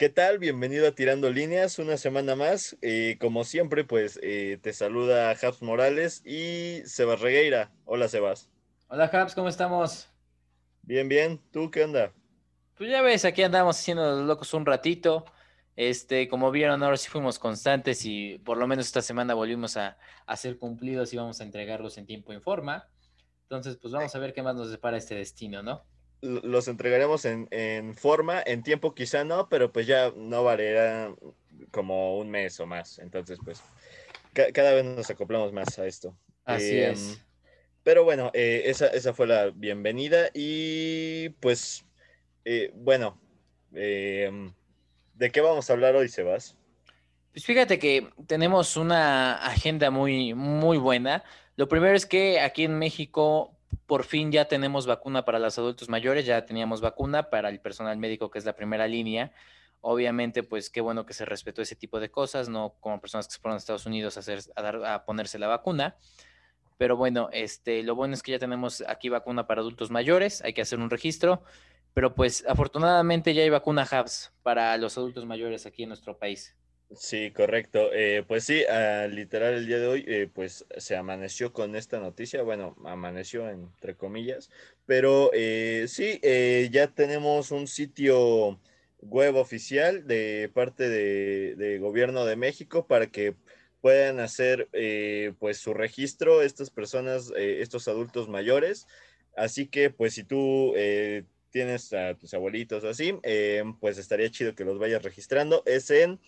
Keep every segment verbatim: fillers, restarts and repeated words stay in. ¿Qué tal? Bienvenido a Tirando Líneas, una semana más. Eh, como siempre, pues eh, te saluda Japs Morales y Sebas Regueira. Hola, Sebas. Hola, Japs, ¿cómo estamos? Bien, bien. ¿Tú qué onda? Pues ya ves, aquí andamos haciendo los locos un ratito. Este, como vieron, ahora sí fuimos constantes y por lo menos esta semana volvimos a, a ser cumplidos y vamos a entregarlos en tiempo y forma. Entonces, pues vamos a ver qué más nos depara este destino, ¿no? Los entregaremos en, en forma, en tiempo quizá no, pero pues ya no variará como un mes o más. Entonces, pues, ca- cada vez nos acoplamos más a esto. Así eh, es. Pero bueno, eh, esa, esa fue la bienvenida y pues, eh, bueno, eh, ¿de qué vamos a hablar hoy, Sebas? Pues fíjate que tenemos una agenda muy, muy buena. Lo primero es que aquí en México... Por fin ya tenemos vacuna para los adultos mayores, ya teníamos vacuna para el personal médico, que es la primera línea. Obviamente, pues qué bueno que se respetó ese tipo de cosas, no como personas que se fueron a Estados Unidos a, hacer, a, dar, a ponerse la vacuna. Pero bueno, este, lo bueno es que ya tenemos aquí vacuna para adultos mayores, hay que hacer un registro. Pero pues afortunadamente ya hay vacuna Japs para los adultos mayores aquí en nuestro país. Sí, correcto. Eh, pues sí, uh, literal el día de hoy, eh, pues se amaneció con esta noticia. Bueno, amaneció entre comillas, pero eh, sí, eh, ya tenemos un sitio web oficial de parte de, de Gobierno de México para que puedan hacer eh, pues su registro estas personas, eh, estos adultos mayores. Así que pues si tú... Eh, tienes a tus abuelitos o así, eh, pues estaría chido que los vayas registrando. Es en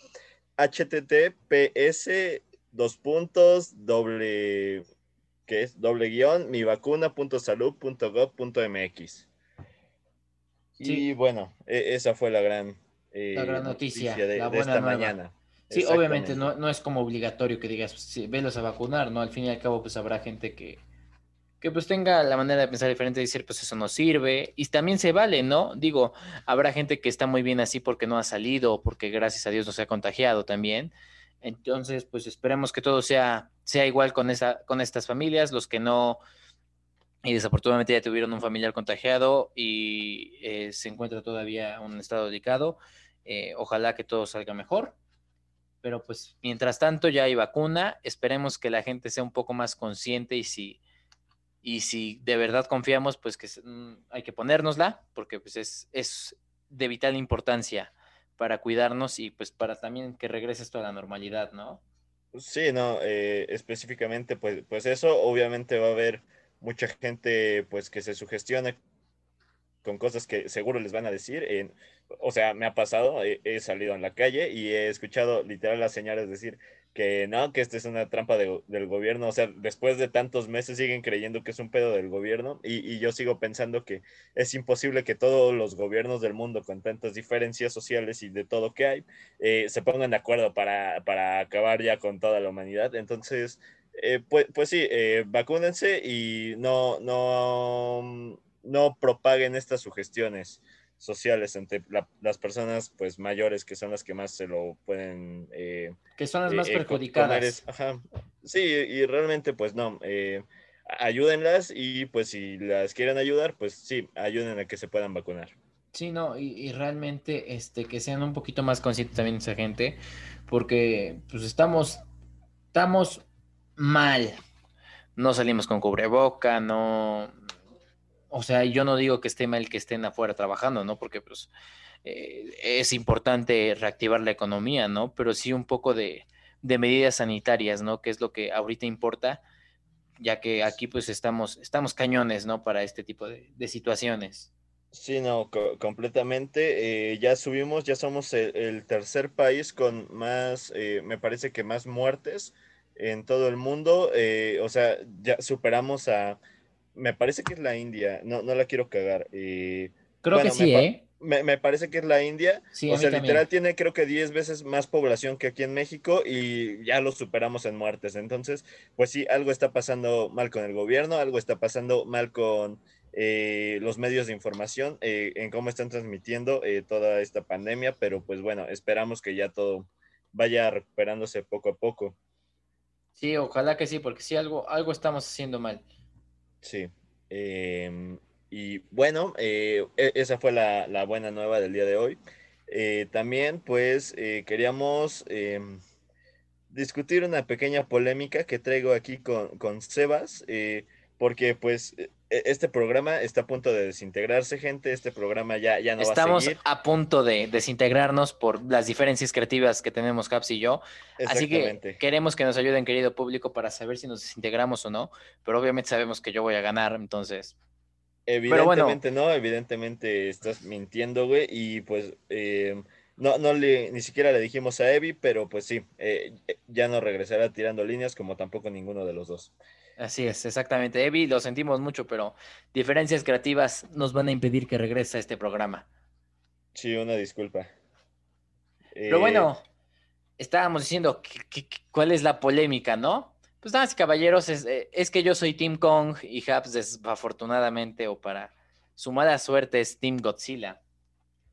https dos puntos doble que es doble guión mi vacuna punto salud punto gob punto mx. Sí. Y bueno, eh, esa fue la gran, eh, la gran noticia, noticia de, la buena de esta nueva. Mañana. Sí, obviamente no, no es como obligatorio que digas, pues, sí, velos a vacunar, ¿no? Al fin y al cabo, pues habrá gente que que pues tenga la manera de pensar diferente y decir, pues eso no sirve, y también se vale, ¿no? Digo, habrá gente que está muy bien así porque no ha salido, o porque gracias a Dios no se ha contagiado también, entonces pues esperemos que todo sea, sea igual con, esa, con estas familias, los que no, y desafortunadamente ya tuvieron un familiar contagiado y eh, se encuentra todavía en un estado delicado, eh, ojalá que todo salga mejor. Pero pues mientras tanto ya hay vacuna, esperemos que la gente sea un poco más consciente y si Y si de verdad confiamos, pues que hay que ponérnosla, porque pues es, es de vital importancia para cuidarnos y pues para también que regrese esto a la normalidad, ¿no? Sí, no, eh, específicamente pues, pues eso, obviamente va a haber mucha gente pues que se sugestiona con cosas que seguro les van a decir, eh, o sea, me ha pasado, eh, he salido en la calle y he escuchado literal las señoras decir... que no, que esta es una trampa de, del gobierno, o sea, después de tantos meses siguen creyendo que es un pedo del gobierno y, y yo sigo pensando que es imposible que todos los gobiernos del mundo con tantas diferencias sociales y de todo que hay, eh, se pongan de acuerdo para, para acabar ya con toda la humanidad. Entonces, eh, pues, pues sí, eh, vacúnense y no, no, no propaguen estas sugestiones sociales entre la, las personas pues mayores, que son las que más se lo pueden... Eh, que son las eh, más eh, perjudicadas. Ajá. Sí, y realmente pues no, eh, ayúdenlas y pues si las quieren ayudar, pues sí, ayuden a que se puedan vacunar. Sí, no, y, y realmente este que sean un poquito más conscientes también esa gente, porque pues estamos, estamos mal. No salimos con cubreboca, no... O sea, yo no digo que esté mal que estén afuera trabajando, ¿no? Porque pues eh, es importante reactivar la economía, ¿no? Pero sí un poco de, de medidas sanitarias, ¿no? Que es lo que ahorita importa, ya que aquí pues estamos, estamos cañones, ¿no? Para este tipo de, de situaciones. Sí, no, co- completamente. Eh, ya subimos, ya somos el, el tercer país con más, eh, me parece que más muertes en todo el mundo. Eh, o sea, ya superamos a... Me parece que es la India, no, no la quiero cagar. Eh, creo bueno, que sí, me, ¿eh? Me, me parece que es la India. Sí, o sea, literal también tiene creo que diez veces más población que aquí en México y ya lo superamos en muertes. Entonces, pues sí, algo está pasando mal con el gobierno, algo está pasando mal con eh, los medios de información, eh, en cómo están transmitiendo eh, toda esta pandemia, pero pues bueno, esperamos que ya todo vaya recuperándose poco a poco. Sí, ojalá que sí, porque sí, algo, algo estamos haciendo mal. Sí, eh, y bueno, eh, esa fue la, la buena nueva del día de hoy. Eh, también pues eh, queríamos eh, discutir una pequeña polémica que traigo aquí con, con Sebas, eh, porque pues este programa está a punto de desintegrarse, gente. Este programa ya, ya no Estamos va a seguir. Estamos a punto de desintegrarnos por las diferencias creativas que tenemos Caps y yo. Así que queremos que nos ayuden, querido público, para saber si nos desintegramos o no. Pero obviamente sabemos que yo voy a ganar, entonces... Evidentemente bueno. no, evidentemente estás mintiendo, güey, y pues eh, no, no le, ni siquiera le dijimos a Evi, pero pues sí, eh, ya no regresará tirando líneas como tampoco ninguno de los dos. Así es, exactamente, Evi, lo sentimos mucho, pero diferencias creativas nos van a impedir que regrese a este programa. Sí, una disculpa. Pero eh... bueno, estábamos diciendo que, que, cuál es la polémica, ¿no? Pues nada, caballeros, es, es que yo soy Team Kong y Japs, desafortunadamente o para su mala suerte, es Team Godzilla.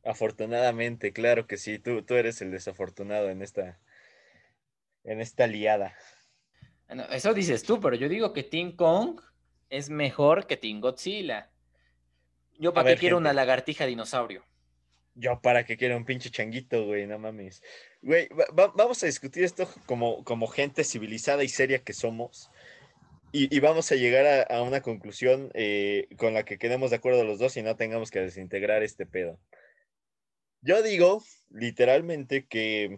Afortunadamente, claro que sí, tú, tú eres el desafortunado en esta, en esta liada. Bueno, eso dices tú, pero yo digo que Team Kong es mejor que Team Godzilla. Yo para qué quiero gente. Una lagartija dinosaurio. Yo para que quiera un pinche changuito, güey, no mames. Güey, va, vamos a discutir esto como, como gente civilizada y seria que somos. Y, y vamos a llegar a, a una conclusión eh, con la que quedemos de acuerdo los dos y no tengamos que desintegrar este pedo. Yo digo, literalmente, que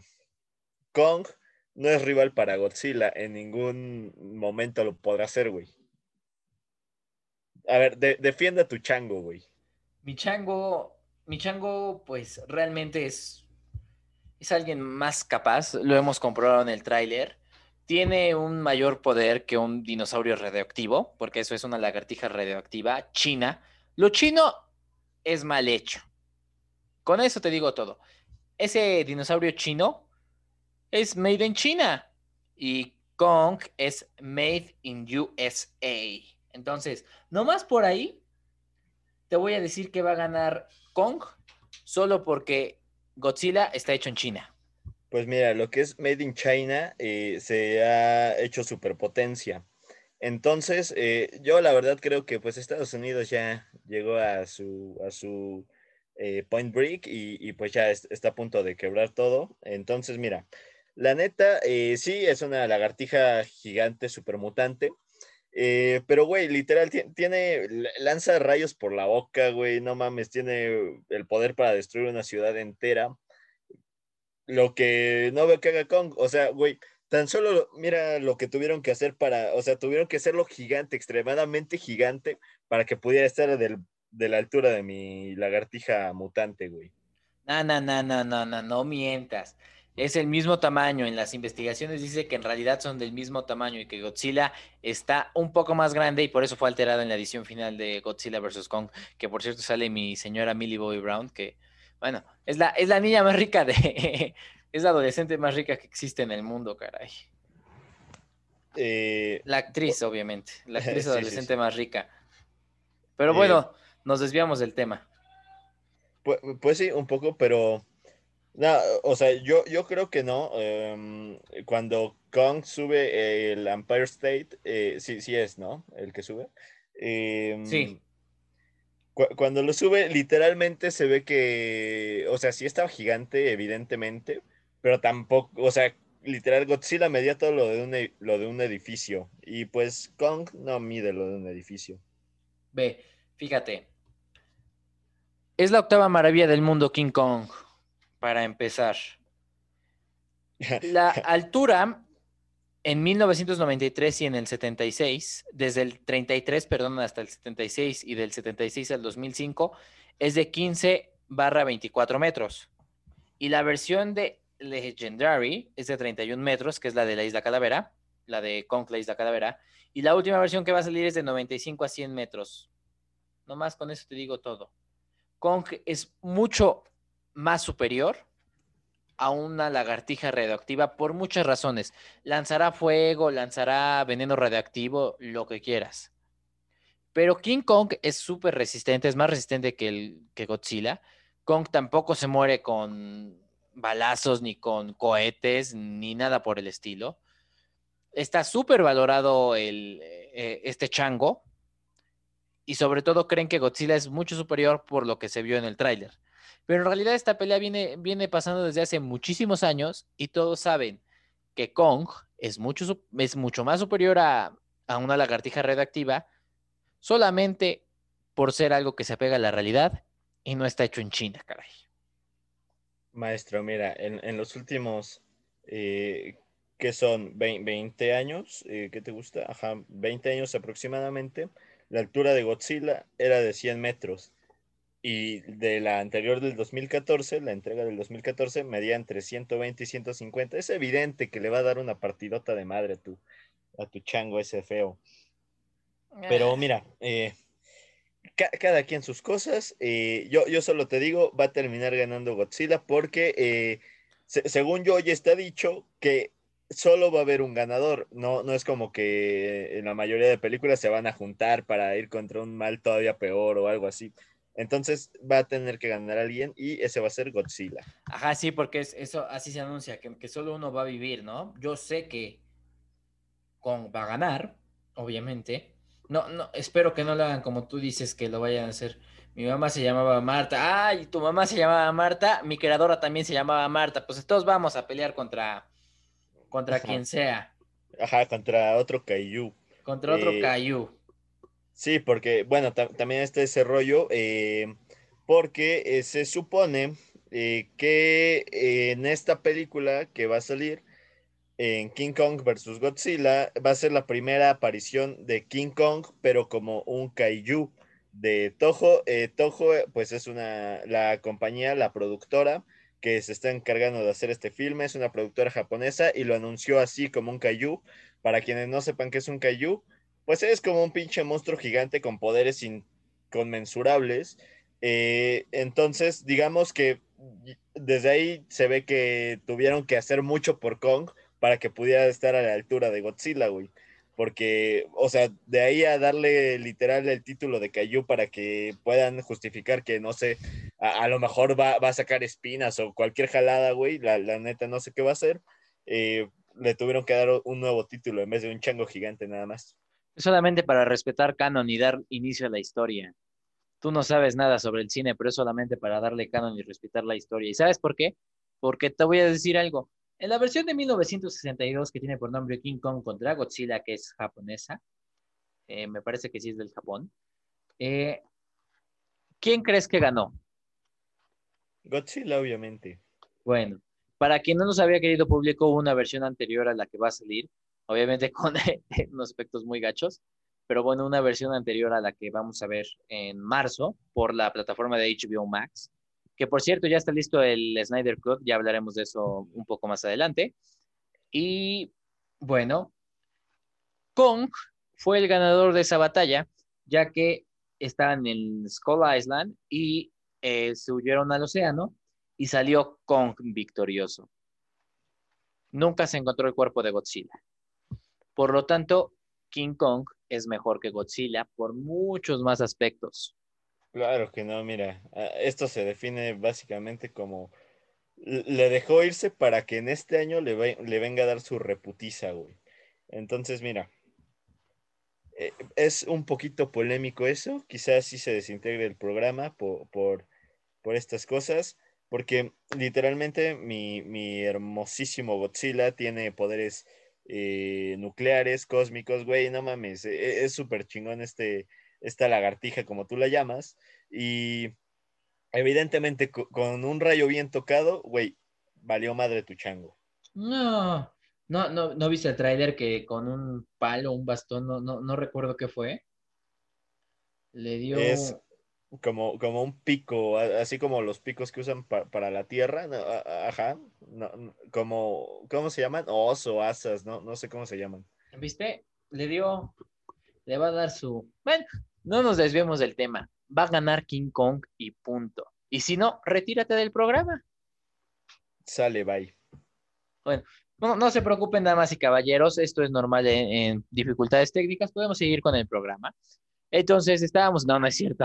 Kong no es rival para Godzilla. En ningún momento lo podrá hacer, güey. A ver, de, defienda tu chango, güey. Mi chango... Mi chango, pues, realmente es, es alguien más capaz. Lo hemos comprobado en el tráiler. Tiene un mayor poder que un dinosaurio radioactivo, porque eso es una lagartija radioactiva china. Lo chino es mal hecho. Con eso te digo todo. Ese dinosaurio chino es made in China. Y Kong es made in U S A. Entonces, nomás por ahí, te voy a decir que va a ganar... Kong, solo porque Godzilla está hecho en China. Pues mira, lo que es made in China eh, se ha hecho superpotencia. Entonces, eh, yo la verdad creo que pues Estados Unidos ya llegó a su, a su eh, point break y, y pues ya es, está a punto de quebrar todo. Entonces, mira, la neta, eh, sí, es una lagartija gigante supermutante. Eh, pero, güey, literal, tiene, lanza rayos por la boca, güey, no mames, tiene el poder para destruir una ciudad entera, lo que no veo que haga Kong, o sea, güey, tan solo, mira lo que tuvieron que hacer para, o sea, tuvieron que hacerlo gigante, extremadamente gigante, para que pudiera estar del, de la altura de mi lagartija mutante, güey. No, no, no, no, no, no, no mientas. Es el mismo tamaño. En las investigaciones dice que en realidad son del mismo tamaño y que Godzilla está un poco más grande y por eso fue alterado en la edición final de Godzilla versus. Kong, que por cierto sale mi señora Millie Bobby Brown, que bueno, es la, es la niña más rica de... es la adolescente más rica que existe en el mundo, caray. Eh, la actriz, obviamente. La actriz adolescente sí, sí, sí. más rica. Pero bueno, eh, nos desviamos del tema. Pues, pues sí, un poco, pero... No, o sea, yo, yo creo que no. Um, cuando Kong sube el Empire State, eh, sí, sí es, ¿no? El que sube. Eh, sí. Cu- cuando lo sube, literalmente se ve que, o sea, sí estaba gigante, evidentemente, pero tampoco, o sea, literal Godzilla medía todo lo de un, e- lo de un edificio. Y pues Kong no mide lo de un edificio. Ve, fíjate. Es la octava maravilla del mundo, King Kong. Para empezar, la altura en mil novecientos noventa y tres y en el setenta y seis, desde el treinta y tres, perdón, hasta el setenta y seis y del setenta y seis al dos mil cinco, es de quince barra veinticuatro metros. Y la versión de Legendary es de treinta y uno metros, que es la de la Isla Calavera, la de Kong, la Isla Calavera. Y la última versión que va a salir es de noventa y cinco a cien metros. Nomás con eso te digo todo. Kong es mucho más superior a una lagartija radioactiva por muchas razones. Lanzará fuego, lanzará veneno radioactivo, lo que quieras. Pero King Kong es súper resistente, es más resistente que, el, que Godzilla. Kong tampoco se muere con balazos, ni con cohetes, ni nada por el estilo. Está súper valorado el, eh, este chango. Y sobre todo creen que Godzilla es mucho superior por lo que se vio en el tráiler. Pero en realidad esta pelea viene, viene pasando desde hace muchísimos años y todos saben que Kong es mucho, es mucho más superior a, a una lagartija radioactiva solamente por ser algo que se apega a la realidad y no está hecho en China, caray. Maestro, mira, en, en los últimos, eh, ¿qué son? veinte años, eh, ¿qué te gusta? Ajá, veinte años aproximadamente, la altura de Godzilla era de cien metros. Y de la anterior del dos mil catorce, la entrega del dos mil catorce, medía entre ciento veinte y ciento cincuenta. Es evidente que le va a dar una partidota de madre a tu, a tu chango ese feo. Pero mira, eh, ca- cada quien sus cosas. Eh, yo, yo solo te digo, va a terminar ganando Godzilla porque, eh, se- según yo, ya está dicho que solo va a haber un ganador. No, no es como que en la mayoría de películas se van a juntar para ir contra un mal todavía peor o algo así. Entonces va a tener que ganar alguien y ese va a ser Godzilla. Ajá, sí, porque es, eso así se anuncia, que, que solo uno va a vivir, ¿no? Yo sé que Kong va a ganar, obviamente. No, no, espero que no lo hagan como tú dices que lo vayan a hacer. Mi mamá se llamaba Marta. Ay, tu mamá se llamaba Marta. Mi creadora también se llamaba Marta. Pues todos vamos a pelear contra, contra ajá, quien sea. Ajá, contra otro Kaiju. Contra otro eh... Kaiju. Sí, porque, bueno, t- también está ese rollo, eh, porque eh, se supone eh, que eh, en esta película que va a salir, en eh, King Kong versus Godzilla, va a ser la primera aparición de King Kong, pero como un kaiju de Toho. Eh, Toho, pues es una, la compañía, la productora que se está encargando de hacer este filme, es una productora japonesa y lo anunció así como un kaiju. Para quienes no sepan qué es un kaiju, pues es como un pinche monstruo gigante con poderes inconmensurables. Eh, entonces, digamos que desde ahí se ve que tuvieron que hacer mucho por Kong para que pudiera estar a la altura de Godzilla, güey. Porque, o sea, de ahí a darle literal el título de Kaiju para que puedan justificar que, no sé, a, a lo mejor va, va a sacar espinas o cualquier jalada, güey. La, la neta no sé qué va a hacer. Eh, le tuvieron que dar un nuevo título en vez de un chango gigante nada más. Solamente para respetar canon y dar inicio a la historia. Tú no sabes nada sobre el cine, pero es solamente para darle canon y respetar la historia. ¿Y sabes por qué? Porque te voy a decir algo. En la versión de mil novecientos sesenta y dos que tiene por nombre King Kong contra Godzilla, que es japonesa, eh, me parece que sí es del Japón, eh, ¿quién crees que ganó? Godzilla, obviamente. Bueno, para quien no nos había querido público, hubo una versión anterior a la que va a salir, obviamente con unos aspectos muy gachos, pero bueno, una versión anterior a la que vamos a ver en marzo por la plataforma de H B O Max, que por cierto ya está listo el Snyder Cut, ya hablaremos de eso un poco más adelante. Y bueno, Kong fue el ganador de esa batalla, ya que estaban en Skull Island y eh, se huyeron al océano y salió Kong victorioso. Nunca se encontró el cuerpo de Godzilla. Por lo tanto, King Kong es mejor que Godzilla por muchos más aspectos. Claro que no, mira, esto se define básicamente como le dejó irse para que en este año le, ve, le venga a dar su reputiza, güey. Entonces, mira, es un poquito polémico eso, quizás sí se desintegre el programa por, por, por estas cosas, porque literalmente mi, mi hermosísimo Godzilla tiene poderes Eh, nucleares, cósmicos, güey, no mames, eh, es súper chingón este, esta lagartija, como tú la llamas, y evidentemente co- con un rayo bien tocado, güey, valió madre tu chango. No, no, no, ¿no viste el tráiler que con un palo, un bastón, no, no, no recuerdo qué fue? Le dio... Es como, como un pico, así como los picos que usan pa- para la tierra, no, ajá, no, no, como, ¿cómo se llaman? Oso, asas, no, no sé cómo se llaman. ¿Viste? Le dio, le va a dar su... Bueno, no nos desviemos del tema, va a ganar King Kong y punto. Y si no, retírate del programa. Sale, bye. Bueno, no, no se preocupen, damas y caballeros, esto es normal en, en dificultades técnicas, podemos seguir con el programa. Entonces estábamos, no, no es cierto.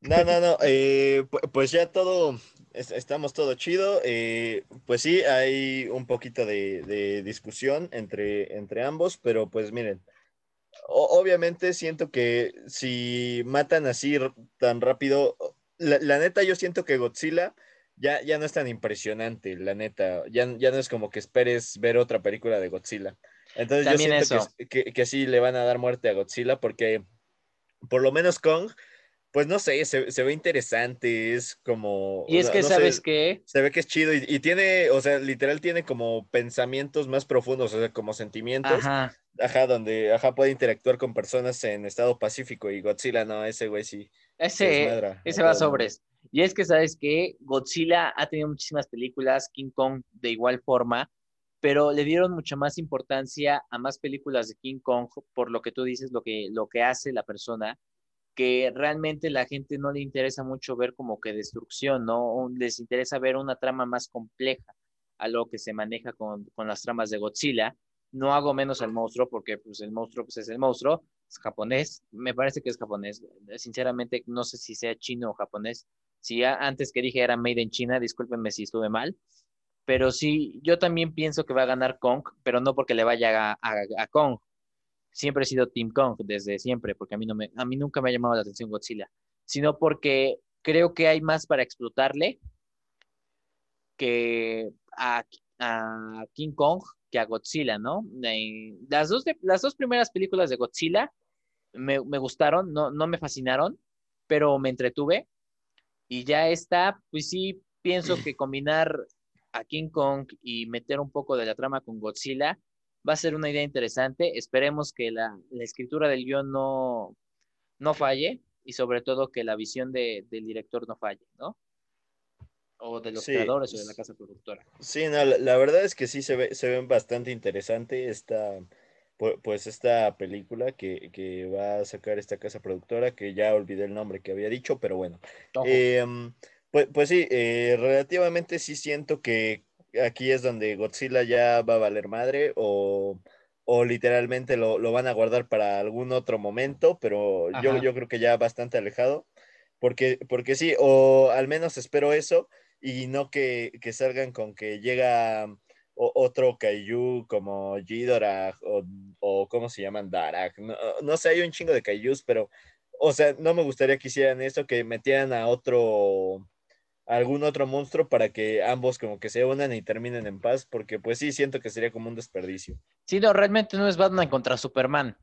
No, no, no, eh, pues ya todo, es, estamos todo chido. Eh, pues sí, hay un poquito de, de discusión entre, entre ambos, pero pues miren, o, obviamente siento que si matan así r- tan rápido, la, la neta yo siento que Godzilla ya, ya no es tan impresionante, la neta. Ya, ya no es como que esperes ver otra película de Godzilla. Entonces también yo siento que, que, que sí le van a dar muerte a Godzilla, porque por lo menos Kong, pues no sé, se, se ve interesante, es como... Y es que no, ¿sabes sé, qué? Se ve que es chido y, y tiene, o sea, literal tiene como pensamientos más profundos, o sea, como sentimientos. Ajá. Ajá, donde, ajá, puede interactuar con personas en estado pacífico, y Godzilla no, ese güey sí. Ese, madra, ese va sobres. Y es que, ¿sabes qué? Godzilla ha tenido muchísimas películas, King Kong de igual forma, pero le dieron mucha más importancia a más películas de King Kong, por lo que tú dices, lo que, lo que hace la persona, que realmente la gente no le interesa mucho ver como que destrucción, ¿no? Les interesa ver una trama más compleja a lo que se maneja con, con las tramas de Godzilla. No hago menos al monstruo, porque pues, el monstruo pues, es el monstruo, es japonés, me parece que es japonés, sinceramente no sé si sea chino o japonés, si a, antes que dije era made in China, discúlpenme si estuve mal. Pero sí, yo también pienso que va a ganar Kong, pero no porque le vaya a, a, a Kong. Siempre he sido Team Kong, desde siempre, porque a mí, no me, a mí nunca me ha llamado la atención Godzilla. Sino porque creo que hay más para explotarle que a, a King Kong que a Godzilla, ¿no? Las dos, de, las dos primeras películas de Godzilla me, me gustaron, no, no me fascinaron, pero me entretuve. Y ya está, pues sí, pienso que combinar a King Kong y meter un poco de la trama con Godzilla va a ser una idea interesante. Esperemos que la, la escritura del guión no, no falle, y sobre todo que la visión de, del director no falle, ¿no? O de los sí. creadores o de la casa productora. Sí, no, la, la verdad es que sí se ve, se ven bastante interesante esta, pues esta película que, que va a sacar esta casa productora, que ya olvidé el nombre que había dicho, pero bueno. Toho. Eh, Pues, pues sí, eh, relativamente sí siento que aquí es donde Godzilla ya va a valer madre, o, o literalmente lo, lo van a guardar para algún otro momento, pero yo, yo creo que ya bastante alejado, porque, porque sí, o al menos espero eso, y no que, que salgan con que llega o, otro Kaiju como Ghidorah, o, o ¿cómo se llaman? Darak, no, no sé, hay un chingo de Kaijus, pero, o sea, no me gustaría que hicieran esto, que metieran a otro... algún otro monstruo para que ambos como que se unan y terminen en paz, porque pues sí siento que sería como un desperdicio. Sí, no, realmente no es Batman contra Superman.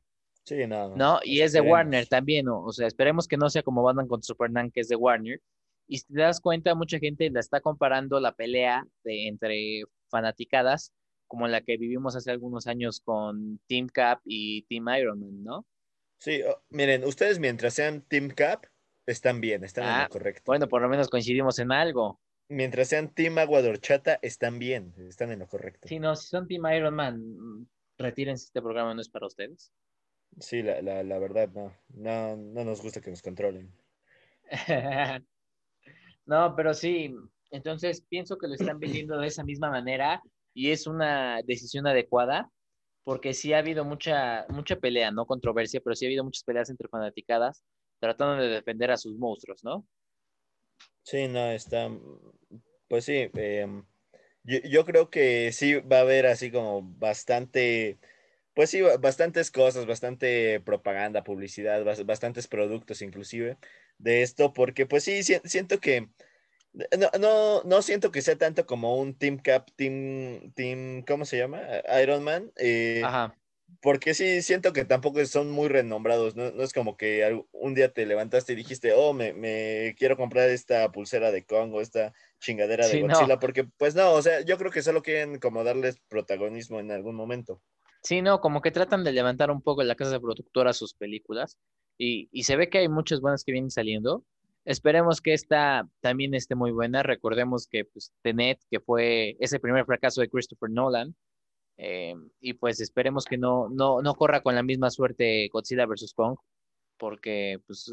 Sí, no. No, ¿no? Y es de Warner también, ¿no? O sea, esperemos que no sea como Batman contra Superman, que es de Warner. Y si te das cuenta, mucha gente la está comparando la pelea de, entre fanaticadas, como la que vivimos hace algunos años con Team Cap y Team Iron Man, ¿no? Sí, oh, miren, ustedes mientras sean Team Cap, están bien, están ah, en lo correcto. Bueno, por lo menos coincidimos en algo. Mientras sean Team Agua de Horchata, están bien, están en lo correcto. Sí, no, si son Team Iron Man, retírense, este programa no es para ustedes. Sí, la, la, la verdad, no. no. No nos gusta que nos controlen. No, pero sí, entonces pienso que lo están vendiendo de esa misma manera y es una decisión adecuada, porque sí ha habido mucha, mucha pelea, no controversia, pero sí ha habido muchas peleas entre fanaticadas tratando de defender a sus monstruos, ¿no? Sí, no, está... Pues sí, eh, yo, yo creo que sí va a haber así como bastante... Pues sí, bastantes cosas, bastante propaganda, publicidad, bastantes productos inclusive de esto, porque pues sí, si, siento que... No, no, no siento que sea tanto como un Team Cap, Team... team ¿Cómo se llama? Iron Man. Eh, Ajá. Porque sí, siento que tampoco son muy renombrados, no, no es como que un día te levantaste y dijiste, oh, me, me quiero comprar esta pulsera de Kong o esta chingadera de sí, Godzilla, no. Porque pues no, o sea, yo creo que solo quieren como darles protagonismo en algún momento. Sí, no, como que tratan de levantar un poco la casa productora sus películas, y, y se ve que hay muchas buenas que vienen saliendo. Esperemos que esta también esté muy buena, recordemos que pues, Tenet, que fue ese primer fracaso de Christopher Nolan, Eh, y pues esperemos que no, no, no corra con la misma suerte Godzilla versus. Kong, porque pues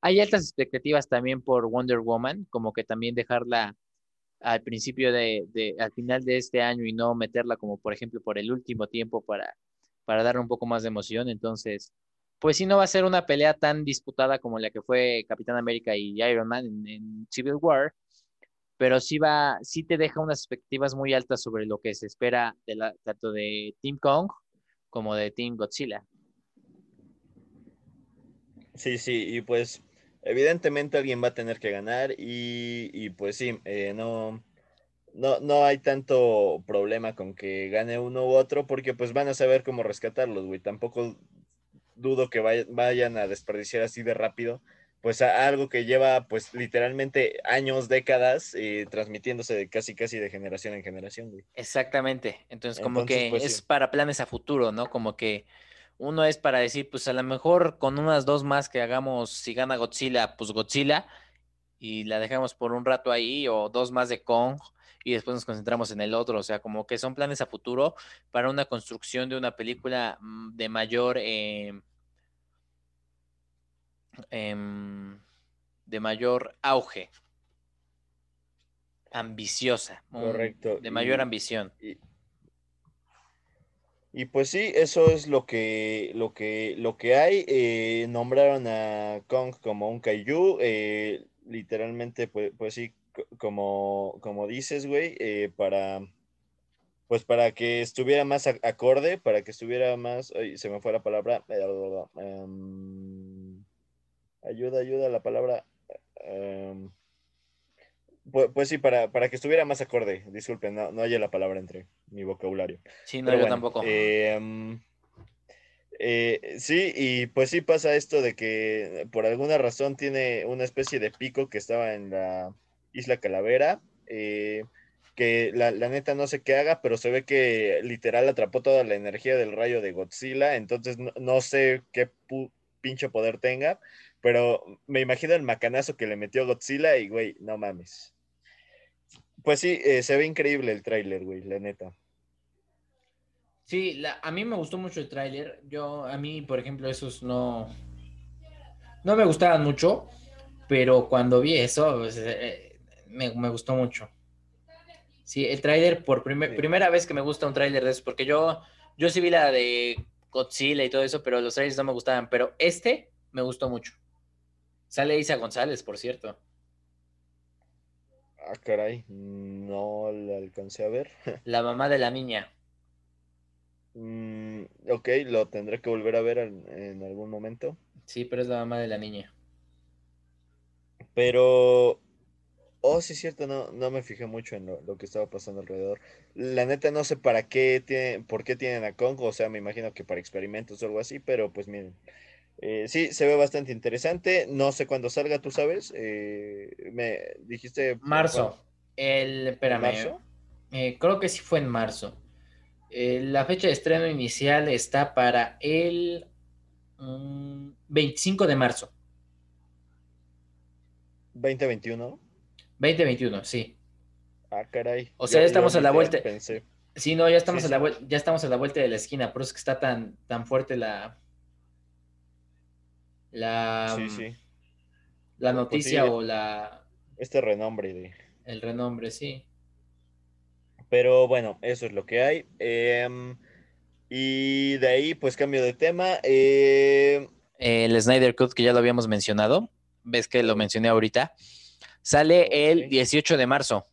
hay altas expectativas también por Wonder Woman, como que también dejarla al principio de, de al final de este año y no meterla como por ejemplo por el último tiempo para, para darle un poco más de emoción. Entonces pues sí, no va a ser una pelea tan disputada como la que fue Capitán América y Iron Man en, en Civil War, pero sí va, sí te deja unas expectativas muy altas sobre lo que se espera de la, tanto de Team Kong como de Team Godzilla. Sí, sí, y pues Evidentemente alguien va a tener que ganar y, y pues sí, eh, no, no, no hay tanto problema con que gane uno u otro porque pues van a saber cómo rescatarlos, güey. Tampoco dudo que vaya, vayan a desperdiciar así de rápido pues a algo que lleva pues literalmente años, décadas eh, transmitiéndose de casi casi de generación en generación, güey. Exactamente, entonces como entonces, que pues, es sí. para planes a futuro, ¿no? Como que uno es para decir, pues a lo mejor con unas dos más que hagamos, si gana Godzilla, pues Godzilla, y la dejamos por un rato ahí, o dos más de Kong, y después nos concentramos en el otro. O sea, como que son planes a futuro para una construcción de una película de mayor, eh, eh, de mayor auge. Ambiciosa. Correcto. De mayor y, ambición. Y... Y pues sí, eso es lo que lo que, lo que hay. Eh, nombraron a Kong como un Kaiju. Eh, literalmente, pues, pues sí, como, como dices, güey, eh, para pues para que estuviera más acorde, para que estuviera más... Ay, se me fue la palabra. Um, ayuda, ayuda la palabra. Um, Pues, pues sí, para, para que estuviera más acorde. Disculpen, no, no hallé la palabra entre mi vocabulario. Sí, no, pero yo bueno, tampoco. Eh, eh, sí, y pues sí pasa esto de que por alguna razón tiene una especie de pico que estaba en la Isla Calavera, eh, que la, la neta no sé qué haga, pero se ve que literal atrapó toda la energía del rayo de Godzilla, entonces no, no sé qué pu- pinche poder tenga, pero me imagino el macanazo que le metió Godzilla y, güey, no mames. Pues sí, eh, se ve increíble el tráiler, güey, la neta. Sí, la, a mí me gustó mucho el tráiler. Yo, a mí, por ejemplo, esos no... No me gustaban mucho, pero cuando vi eso, pues, eh, me, me gustó mucho. Sí, el tráiler, por primer, sí. primera vez que me gusta un tráiler de esos, porque yo, yo sí vi la de Godzilla y todo eso, pero los trailers no me gustaban. Pero este me gustó mucho. Sale Isa González, por cierto. Ah, caray, no la alcancé a ver. La mamá de la niña. Mm, ok, lo tendré que volver a ver en, en algún momento. Sí, pero es la mamá de la niña. Pero... Oh, sí es cierto, no, no me fijé mucho en lo, lo que estaba pasando alrededor. La neta no sé para qué tienen, por qué tienen a Kong, o sea, me imagino que para experimentos o algo así, pero pues miren. Eh, sí, se ve bastante interesante. No sé cuándo salga, tú sabes. Eh, me dijiste... Marzo. El, espérame. ¿Marzo? Eh, creo que sí fue en marzo. Eh, la fecha de estreno inicial está para el um, veinticinco de marzo. ¿veinte veintiuno? veinte veintiuno, sí. Ah, caray. O sea, ya, ya estamos a la vuelta. Pensé. Sí, no, ya estamos, sí, a la vuelta, ya estamos a la vuelta de la esquina, por eso es que está tan, tan fuerte la... La, sí, sí. la noticia pues sí, o la... Este renombre. De... El renombre, sí. Pero bueno, eso es lo que hay. Eh, y de ahí, pues cambio de tema. Eh... El Snyder Cut, que ya lo habíamos mencionado. Ves que lo mencioné ahorita. Sale okay. el dieciocho de marzo.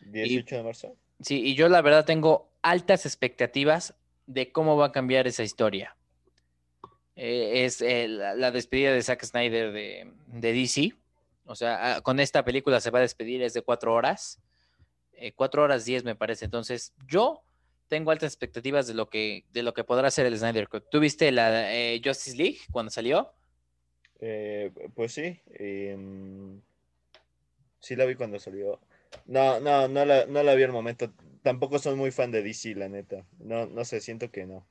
¿dieciocho y, de marzo? Sí, y yo la verdad tengo altas expectativas de cómo va a cambiar esa historia. Eh, es eh, la, la despedida de Zack Snyder de, de D C. O sea, a, con esta película se va a despedir, es de cuatro horas. Eh, cuatro horas diez me parece. Entonces, yo tengo altas expectativas de lo que, de lo que podrá hacer el Snyder Cut. ¿Tú viste la eh, Justice League cuando salió? Eh, pues sí. Eh, sí la vi cuando salió. No, no, no la, no la vi al momento. Tampoco soy muy fan de D C, la neta. No, no sé, siento que no.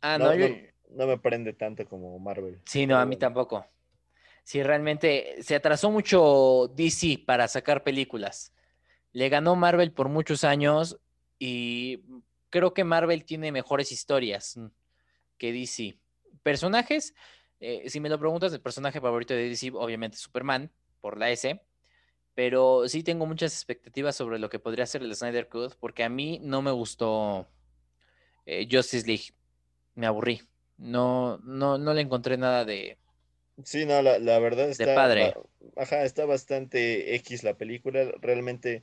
Ah, no, no yo... No... No me prende tanto como Marvel. Sí, no, a mí tampoco. Sí, realmente se atrasó mucho D C para sacar películas. Le ganó Marvel por muchos años y creo que Marvel tiene mejores historias que D C. Personajes, eh, si me lo preguntas, el personaje favorito de D C, obviamente Superman, por la S. Pero sí tengo muchas expectativas sobre lo que podría ser el Snyder Cut, porque a mí no me gustó eh, Justice League. Me aburrí. No, no, no le encontré nada de... Sí, no, la, la verdad está... De padre. Ajá, está bastante X la película. Realmente,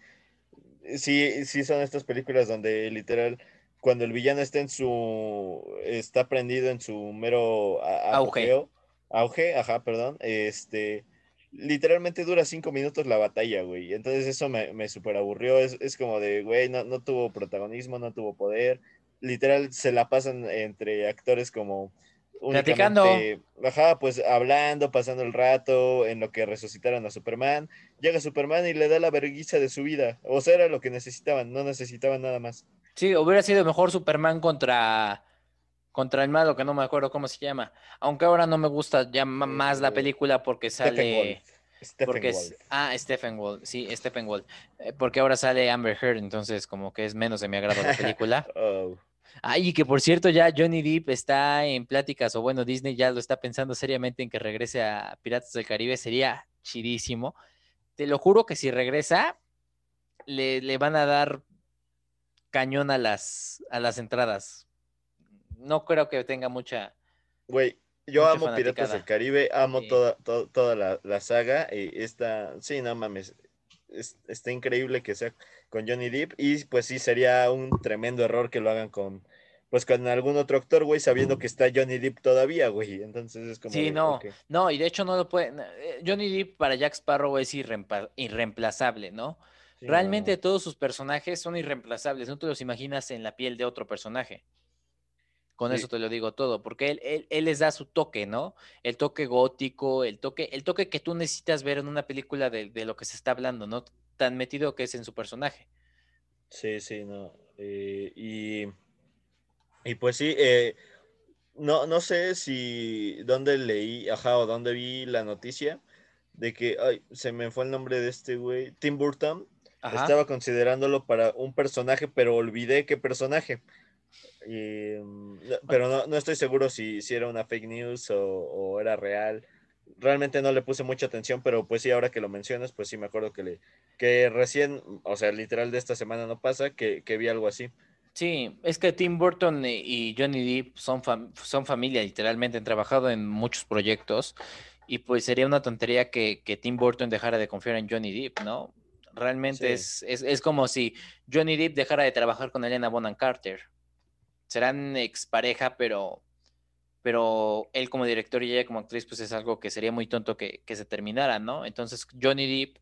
sí, sí son estas películas donde literal, cuando el villano está en su... Está prendido en su mero a, a auge. Apogeo, auge, ajá, perdón, este, literalmente dura cinco minutos la batalla, güey. Entonces eso me, me súper aburrió. Es, es como de, güey, no, no tuvo protagonismo, no tuvo poder. Literal, se la pasan entre actores como... Platicando. Ajá, pues hablando, pasando el rato, en lo que resucitaron a Superman. Llega Superman y le da la vergüenza de su vida. O sea, era lo que necesitaban, no necesitaban nada más. Sí, hubiera sido mejor Superman contra... Contra el malo, que no me acuerdo cómo se llama. Aunque ahora no me gusta ya más la película porque Stephen sale... Stephen porque Wall. Es... Ah, Stephen Wall. Sí, Stephen Wall. Porque ahora sale Amber Heard, entonces como que es menos de mi agrado la película. Oh. Ah, y que por cierto ya Johnny Depp está en pláticas, o bueno, Disney ya lo está pensando seriamente en que regrese a Piratas del Caribe. Sería chidísimo. Te lo juro que si regresa, le, le van a dar cañón a las, a las entradas. No creo que tenga mucha... Güey, yo mucha amo fanaticada. Piratas del Caribe, amo sí. toda, toda, toda la, la saga. Esta, sí, no mames, es, está increíble que sea con Johnny Depp. Y pues sí, sería un tremendo error que lo hagan con pues con algún otro actor, güey, sabiendo que está Johnny Depp todavía, güey. Entonces es como... Sí, de, no, okay. no, y de hecho no lo pueden... Johnny Depp para Jack Sparrow es irreempa... irreemplazable, ¿no? Sí, realmente no. Todos sus personajes son irreemplazables, no te los imaginas en la piel de otro personaje. Con sí. eso te lo digo todo, porque él, él, él les da su toque, ¿no? El toque gótico, el toque, el toque que tú necesitas ver en una película de, de lo que se está hablando, ¿no? Tan metido que es en su personaje. Sí, sí, no. Eh, y, y pues sí, eh, no, no sé si dónde leí, ajá, o dónde vi la noticia de que, ay, se me fue el nombre de este güey, Tim Burton, ajá. Estaba considerándolo para un personaje, pero olvidé qué personaje. Y, pero no, no estoy seguro si, si era una fake news o, o era real. Realmente no le puse mucha atención, pero pues sí, ahora que lo mencionas, pues sí me acuerdo que, le, que recién, o sea, literal de esta semana no pasa, que, que vi algo así. Sí, es que Tim Burton y Johnny Depp son, fam- son familia, literalmente han trabajado en muchos proyectos y pues sería una tontería que, que Tim Burton dejara de confiar en Johnny Depp, ¿no? Realmente sí. es, es, es como si Johnny Depp dejara de trabajar con Helena Bonham Carter. Serán expareja, pero, pero él como director y ella como actriz, pues es algo que sería muy tonto que, que se terminara, ¿no? Entonces Johnny Depp,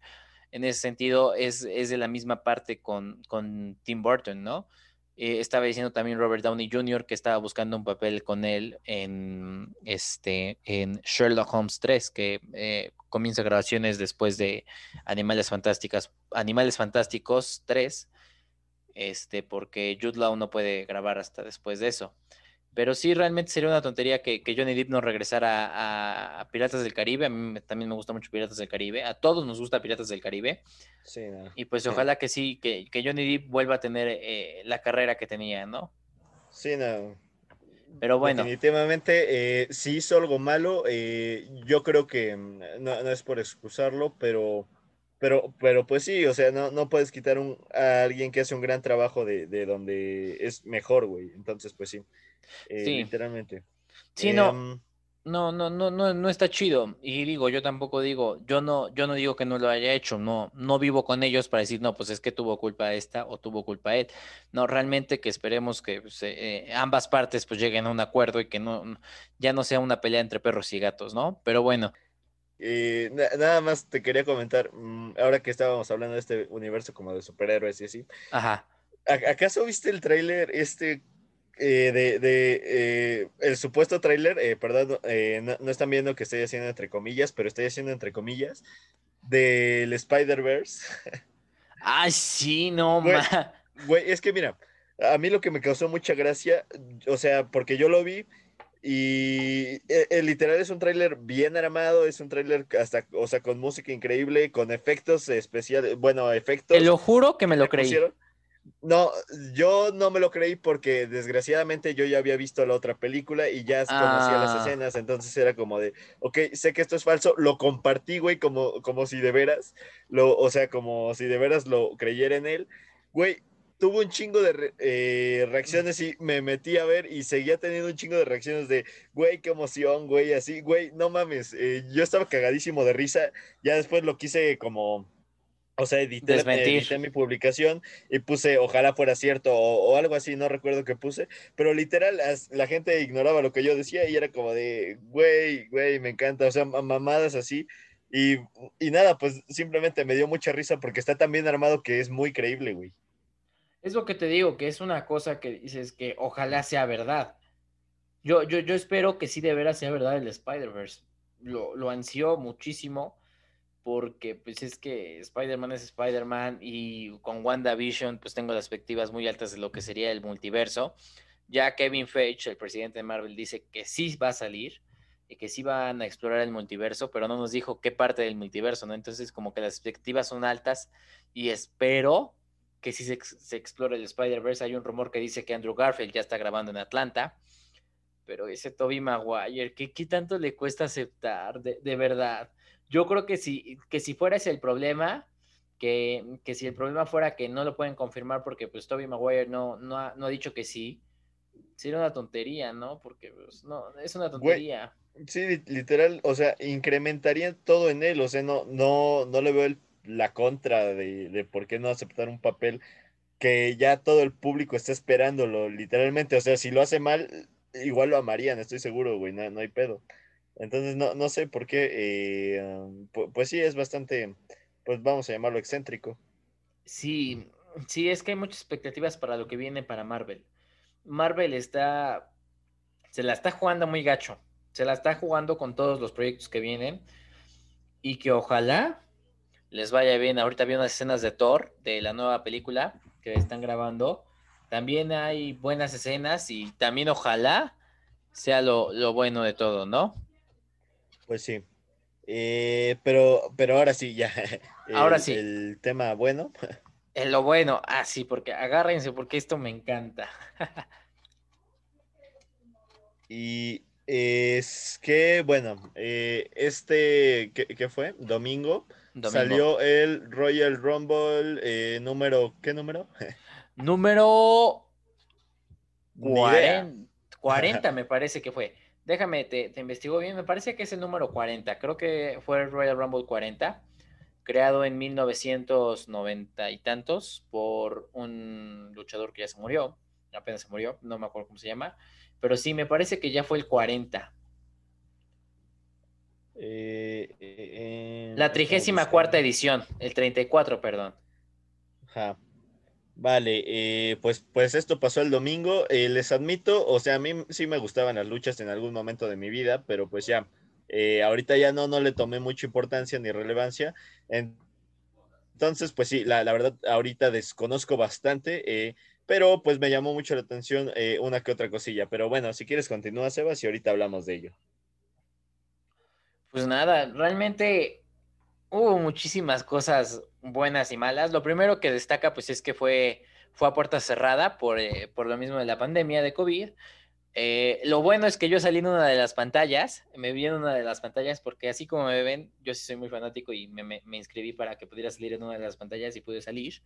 en ese sentido, es, es de la misma parte con, con Tim Burton, ¿no? Eh, estaba diciendo también Robert Downey junior que estaba buscando un papel con él en, este, en Sherlock Holmes tres, que eh, comienza grabaciones después de Animales Fantásticas, Animales Fantásticos tres, Este, porque Jude Law no puede grabar hasta después de eso. Pero sí, realmente sería una tontería que, que Johnny Depp no regresara a, a, a Piratas del Caribe. A mí me, también me gusta mucho Piratas del Caribe. A todos nos gusta Piratas del Caribe. Sí, no. Y pues sí. Ojalá que sí, que, que Johnny Depp vuelva a tener eh, la carrera que tenía, ¿no? Sí, no. Pero bueno. Definitivamente, eh, si hizo algo malo, eh, yo creo que no, no es por excusarlo, pero... Pero, pero pues sí, o sea, no, no puedes quitar un, a alguien que hace un gran trabajo de, de donde es mejor, güey. Entonces, pues sí, eh, sí. literalmente. Sí, eh, no, no, no, no, no, no está chido. Y digo, yo tampoco digo, yo no, yo no digo que no lo haya hecho. No, no vivo con ellos para decir, no, pues es que tuvo culpa esta o tuvo culpa él. No, realmente que esperemos que pues, eh, ambas partes pues lleguen a un acuerdo y que no, ya no sea una pelea entre perros y gatos, ¿no? Pero bueno. Y nada más te quería comentar, ahora que estábamos hablando de este universo como de superhéroes y así. Ajá. ¿Acaso viste el tráiler este eh, de, de eh, el supuesto tráiler? Eh, perdón, eh, no, no están viendo que estoy haciendo entre comillas, pero estoy haciendo entre comillas del Spider-Verse. Ay, sí, no, güey, ma. Güey, es que mira, a mí lo que me causó mucha gracia, o sea, porque yo lo vi. Y eh, eh, literal es un tráiler bien armado, es un tráiler hasta, o sea, con música increíble, con efectos especiales, bueno, efectos... Te lo juro que me lo creí. Pusieron. No, yo no me lo creí porque desgraciadamente yo ya había visto la otra película y ya conocía ah. las escenas, entonces era como de, ok, sé que esto es falso, lo compartí, güey, como, como si de veras, lo, o sea, como si de veras lo creyera en él, güey. Tuvo un chingo de re, eh, reacciones y me metí a ver y seguía teniendo un chingo de reacciones de, güey, qué emoción, güey, así, güey, no mames. Eh, yo estaba cagadísimo de risa, ya después lo quise como O sea, edité, edité mi publicación y puse ojalá fuera cierto o, o algo así, no recuerdo qué puse, pero literal as, la gente ignoraba lo que yo decía y era como de, güey, güey, me encanta, o sea, mamadas así. Y, y nada, pues simplemente me dio mucha risa porque está tan bien armado que es muy creíble, güey. Es lo que te digo, que es una cosa que dices que ojalá sea verdad. Yo, yo, yo espero que sí de veras sea verdad el Spider-Verse. Lo, lo ansío muchísimo porque pues es que Spider-Man es Spider-Man y con WandaVision pues tengo las expectativas muy altas de lo que sería el multiverso. Ya Kevin Feige, el presidente de Marvel, dice que sí va a salir y que sí van a explorar el multiverso, pero no nos dijo qué parte del multiverso, ¿no? Entonces como que las expectativas son altas y espero que sí se, se explore el Spider-Verse. Hay un rumor que dice que Andrew Garfield ya está grabando en Atlanta. Pero ese Tobey Maguire, ¿qué, ¿qué tanto le cuesta aceptar? De, de verdad. Yo creo que si, que si fuera ese el problema, que, que si el problema fuera que no lo pueden confirmar porque pues Tobey Maguire no, no, ha, no ha dicho que sí, sería una tontería, ¿no? Porque pues, no, es una tontería. Güey, sí, literal, o sea, incrementaría todo en él, o sea, no, no, no le veo el, la contra de, de por qué no aceptar un papel que ya todo el público está esperándolo, literalmente, o sea, si lo hace mal... Igual lo amarían, estoy seguro, güey, no, no hay pedo. Entonces, no, no sé por qué, eh, pues, pues sí, es bastante, pues vamos a llamarlo excéntrico. Sí, sí, es que hay muchas expectativas para lo que viene para Marvel. Marvel está, se la está jugando muy gacho, se la está jugando con todos los proyectos que vienen y que ojalá les vaya bien. Ahorita vi unas escenas de Thor, de la nueva película que están grabando. También hay buenas escenas y también ojalá sea lo, lo bueno de todo, ¿no? Pues sí. Eh, pero, pero ahora sí, ya. El, ahora sí. El tema bueno. El lo bueno. Ah, sí, porque agárrense porque esto me encanta. Y es que, bueno, eh, este, ¿qué, qué fue? Domingo, Domingo salió el Royal Rumble eh, número, ¿qué número? Número cuarenta, cuarenta me parece que fue. Déjame, te, te investigo bien. Me parece que es el número cuarenta. Creo que fue el Royal Rumble cuarenta, creado en mil novecientos noventa y tantos por un luchador que ya se murió. Apenas se murió, no me acuerdo cómo se llama. Pero sí, me parece que ya fue el cuarenta. Eh, eh, eh, La trigésima cuarta edición, el treinta y cuatro, perdón. Ajá. Vale, eh, pues, pues esto pasó el domingo, eh, les admito, o sea, a mí sí me gustaban las luchas en algún momento de mi vida, pero pues ya, eh, ahorita ya no, no le tomé mucha importancia ni relevancia, entonces pues sí, la, la verdad ahorita desconozco bastante, eh, pero pues me llamó mucho la atención eh, una que otra cosilla, pero bueno, si quieres continúa Sebas y ahorita hablamos de ello. Pues nada, realmente... Hubo muchísimas cosas buenas y malas. Lo primero que destaca, pues, es que fue, fue a puerta cerrada por, eh, por lo mismo de la pandemia de COVID. Eh, lo bueno es que yo salí en una de las pantallas, me vi en una de las pantallas porque así como me ven, yo sí soy muy fanático y me, me, me inscribí para que pudiera salir en una de las pantallas y pude salir.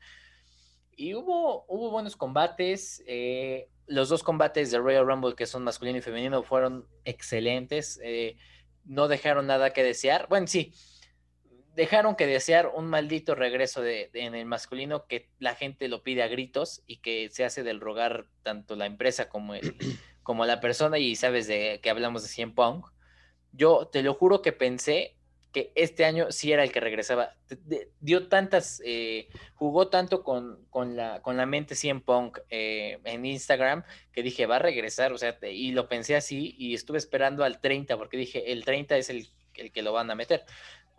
Y hubo, hubo buenos combates. Eh, los dos combates de Royal Rumble, que son masculino y femenino, fueron excelentes. Eh, no dejaron nada que desear. Bueno, sí. Dejaron que desear un maldito regreso de, de, en el masculino que la gente lo pide a gritos y que se hace del rogar tanto la empresa como, el, como la persona y sabes de que hablamos de C M Punk. Yo te lo juro que pensé que este año sí era el que regresaba. De, de, dio tantas, eh, jugó tanto con, con, la, con la mente C M Punk eh, en Instagram que dije va a regresar, o sea, te, y lo pensé así y estuve esperando al treinta porque dije el treinta es el, el que lo van a meter.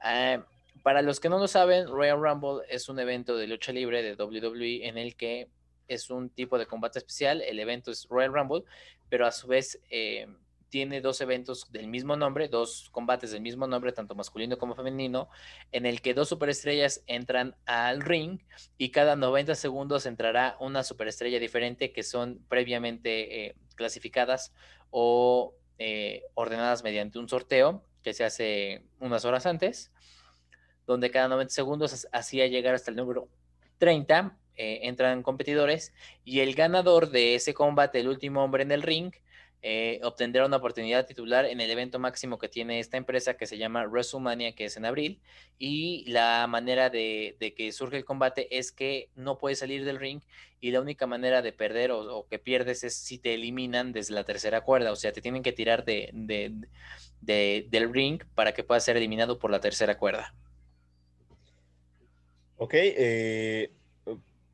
Eh, Para los que no lo saben, Royal Rumble es un evento de lucha libre de doble u doble u e en el que es un tipo de combate especial. El evento es Royal Rumble, pero a su vez eh, tiene dos eventos del mismo nombre, dos combates del mismo nombre, tanto masculino como femenino, en el que dos superestrellas entran al ring y cada noventa segundos entrará una superestrella diferente que son previamente eh, clasificadas o eh, ordenadas mediante un sorteo que se hace unas horas antes, donde cada noventa segundos hacía llegar hasta el número treinta, eh, entran competidores, y el ganador de ese combate, el último hombre en el ring, eh, obtendrá una oportunidad titular en el evento máximo que tiene esta empresa, que se llama WrestleMania, que es en abril, y la manera de, de que surge el combate es que no puedes salir del ring, y la única manera de perder o, o que pierdes es si te eliminan desde la tercera cuerda, o sea, te tienen que tirar de, de, de, del ring para que puedas ser eliminado por la tercera cuerda. Ok, eh,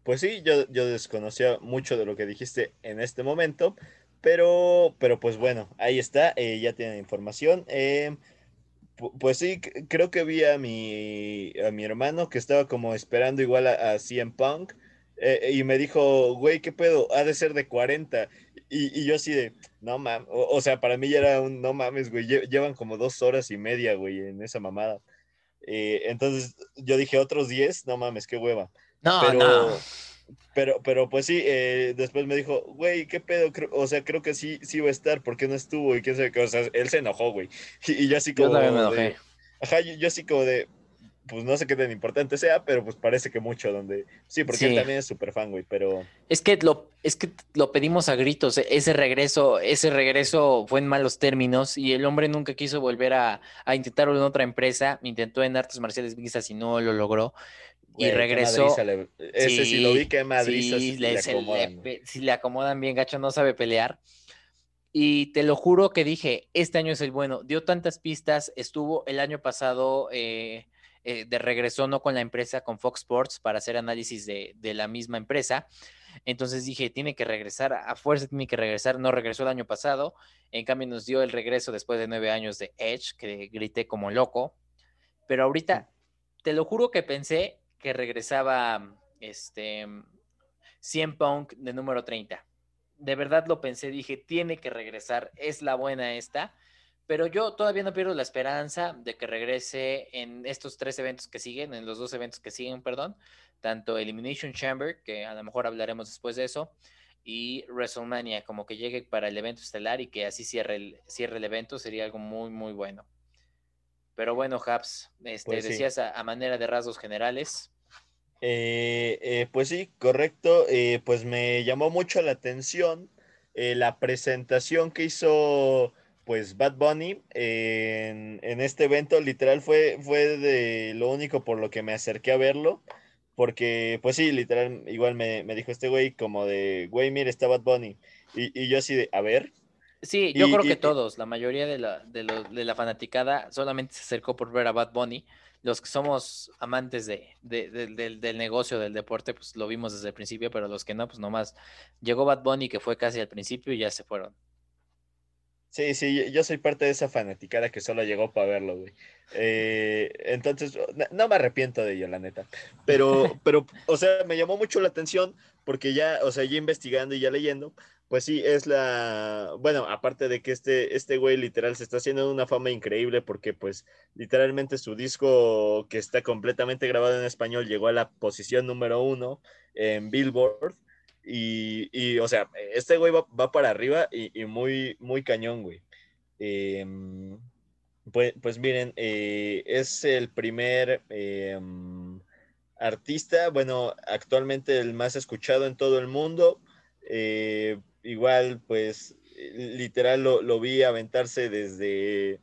pues sí, yo, yo desconocía mucho de lo que dijiste en este momento, pero, pero pues bueno, ahí está, eh, ya tienen información. Eh, pues sí, creo que vi a mi, a mi hermano que estaba como esperando igual a, a C M Punk, eh, y me dijo, güey, ¿qué pedo? Ha de ser de cuarenta. Y, y yo así de, no mames, o, o sea, para mí ya era un no mames, güey, lle, llevan como dos horas y media, güey, en esa mamada. Eh, entonces yo dije otros diez, no mames, qué hueva. No, pero, no. pero, pero pues sí, eh, después me dijo, güey, qué pedo, o sea, creo que sí, sí iba a estar, ¿por qué no estuvo? Y quién sabe qué, o sea, él se enojó, güey. Y, y yo así como, yo también me enojé. De, ajá, yo, yo así como de, pues no sé qué tan importante sea, pero pues parece que mucho, donde sí, porque sí. Él también es súper fan, güey, pero... Es que, lo, es que lo pedimos a gritos, ese regreso ese regreso fue en malos términos, y el hombre nunca quiso volver a, a intentarlo en otra empresa, intentó en artes marciales mixtas y no lo logró, güey, y regresó... Le, ese sí, si lo vi, que madriza, sí, si le, le acomodan. Le, si le acomodan bien, gacho, no sabe pelear. Y te lo juro que dije, este año es el bueno, dio tantas pistas, estuvo el año pasado... Eh, Eh, de regreso no con la empresa, con Fox Sports, para hacer análisis de, de la misma empresa. Entonces dije, tiene que regresar, a fuerza tiene que regresar. No regresó el año pasado, en cambio nos dio el regreso después de nueve años de Edge, que grité como loco. Pero ahorita, te lo juro que pensé que regresaba este C M Punk de número treinta. De verdad lo pensé, dije, tiene que regresar, es la buena esta. Pero yo todavía no pierdo la esperanza de que regrese en estos tres eventos que siguen, en los dos eventos que siguen, perdón, tanto Elimination Chamber, que a lo mejor hablaremos después de eso, y WrestleMania, como que llegue para el evento estelar y que así cierre el, cierre el evento, sería algo muy, muy bueno. Pero bueno, Japs, este, pues decías sí. a, a manera de rasgos generales. Eh, eh, pues sí, correcto, eh, pues me llamó mucho la atención eh, la presentación que hizo... Pues Bad Bunny eh, en, en este evento literal fue, fue de lo único por lo que me acerqué a verlo, porque pues sí, literal igual me, me dijo este güey como de, güey, mira, está Bad Bunny, y, y yo así de, a ver. Sí, yo y, creo y, que todos, la mayoría de la, de, lo, de la fanaticada solamente se acercó por ver a Bad Bunny. Los que somos amantes de, de, de, de, del negocio, del deporte, pues lo vimos desde el principio, pero los que no, pues nomás llegó Bad Bunny, que fue casi al principio, y ya se fueron. Sí, sí, yo soy parte de esa fanaticada que solo llegó para verlo, güey. Eh, entonces, no, no me arrepiento de ello, la neta. Pero, pero, o sea, me llamó mucho la atención porque ya, o sea, ya investigando y ya leyendo, pues sí, es la... Bueno, aparte de que este, este güey literal se está haciendo una fama increíble porque, pues, literalmente su disco que está completamente grabado en español llegó a la posición número uno en Billboard. Y, y, o sea, este güey va, va para arriba y, y muy, muy cañón, güey. Eh, pues, pues miren, eh, es el primer eh, artista, bueno, actualmente el más escuchado en todo el mundo. Eh, igual, pues, literal lo, lo vi aventarse desde...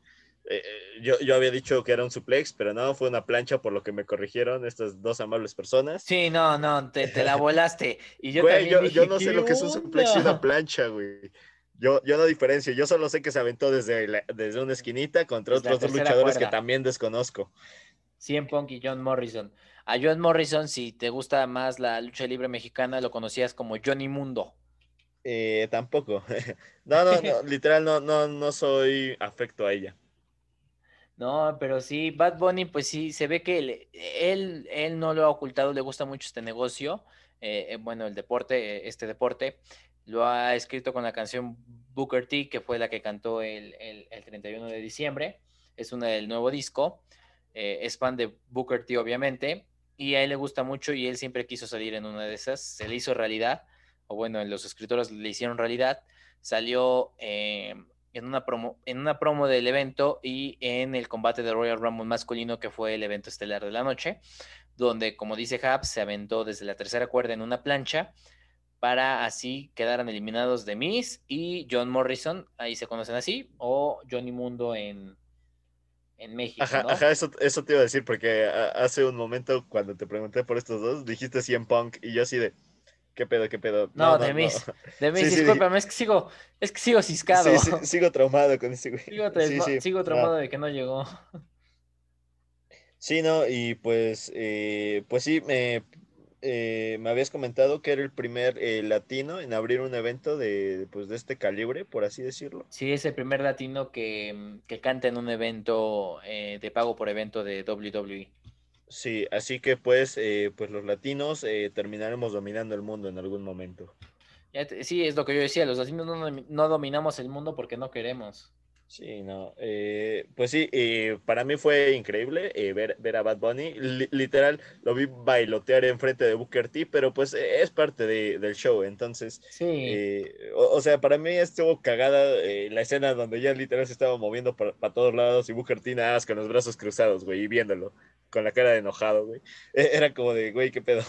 Eh, yo, yo había dicho que era un suplex, pero no, fue una plancha, por lo que me corrigieron estas dos amables personas. Sí, no, no, te, te la volaste. Y yo, güey, también yo, dije, yo no sé lo que es un suplex y una plancha, güey. Yo, yo no diferencio, yo solo sé que se aventó desde, la, desde una esquinita contra desde otros dos luchadores cuerda. Que también desconozco. C M Punk y John Morrison. A John Morrison, si te gusta más la lucha libre mexicana, lo conocías como Johnny Mundo. Eh, tampoco. No, no, no, literal no, no, no soy afecto a ella. No, pero sí, Bad Bunny, pues sí, se ve que él, él, él no lo ha ocultado, le gusta mucho este negocio, eh, bueno, el deporte, este deporte, lo ha escrito con la canción Booker T, que fue la que cantó el, el, el treinta y uno de diciembre, es una del nuevo disco, eh, es fan de Booker T, obviamente, y a él le gusta mucho y él siempre quiso salir en una de esas, se le hizo realidad, o bueno, los escritores le hicieron realidad, salió... Eh, en una promo, en una promo del evento y en el combate de Royal Rumble masculino, que fue el evento estelar de la noche, donde, como dice Japs, se aventó desde la tercera cuerda en una plancha, para así quedaran eliminados The Miz y John Morrison, ahí se conocen así, o Johnny Mundo en, en México, ajá, ¿no? Ajá, eso, eso te iba a decir, porque hace un momento cuando te pregunté por estos dos, dijiste C M Punk, y yo así de, ¿qué pedo, qué pedo? No, no The Miz, no. The Miz, sí, discúlpame, sí, es que sigo, es que sigo ciscado. Sí, sí, sigo traumado con ese güey. Sigo, tra- sí, sí, sigo traumado no. de que no llegó. Sí, no, y pues, eh, pues sí, me... Eh, me habías comentado que era el primer eh, latino en abrir un evento de, pues, de este calibre, por así decirlo. Sí, es el primer latino que, que canta en un evento eh, de pago por evento de doble u doble u E. Sí, así que pues, eh, pues los latinos eh, terminaremos dominando el mundo en algún momento. Sí, es lo que yo decía, los latinos no, no dominamos el mundo porque no queremos. Sí, no, eh, pues sí, eh, para mí fue increíble eh, ver, ver a Bad Bunny, L- literal, lo vi bailotear enfrente de Booker T, pero pues eh, es parte de, del show, entonces, sí. eh, o, o sea, para mí estuvo cagada eh, la escena donde ya literal se estaba moviendo para pa todos lados y Booker T nada más con los brazos cruzados, güey, y viéndolo, con la cara de enojado, güey, eh, era como de, güey, qué pedo.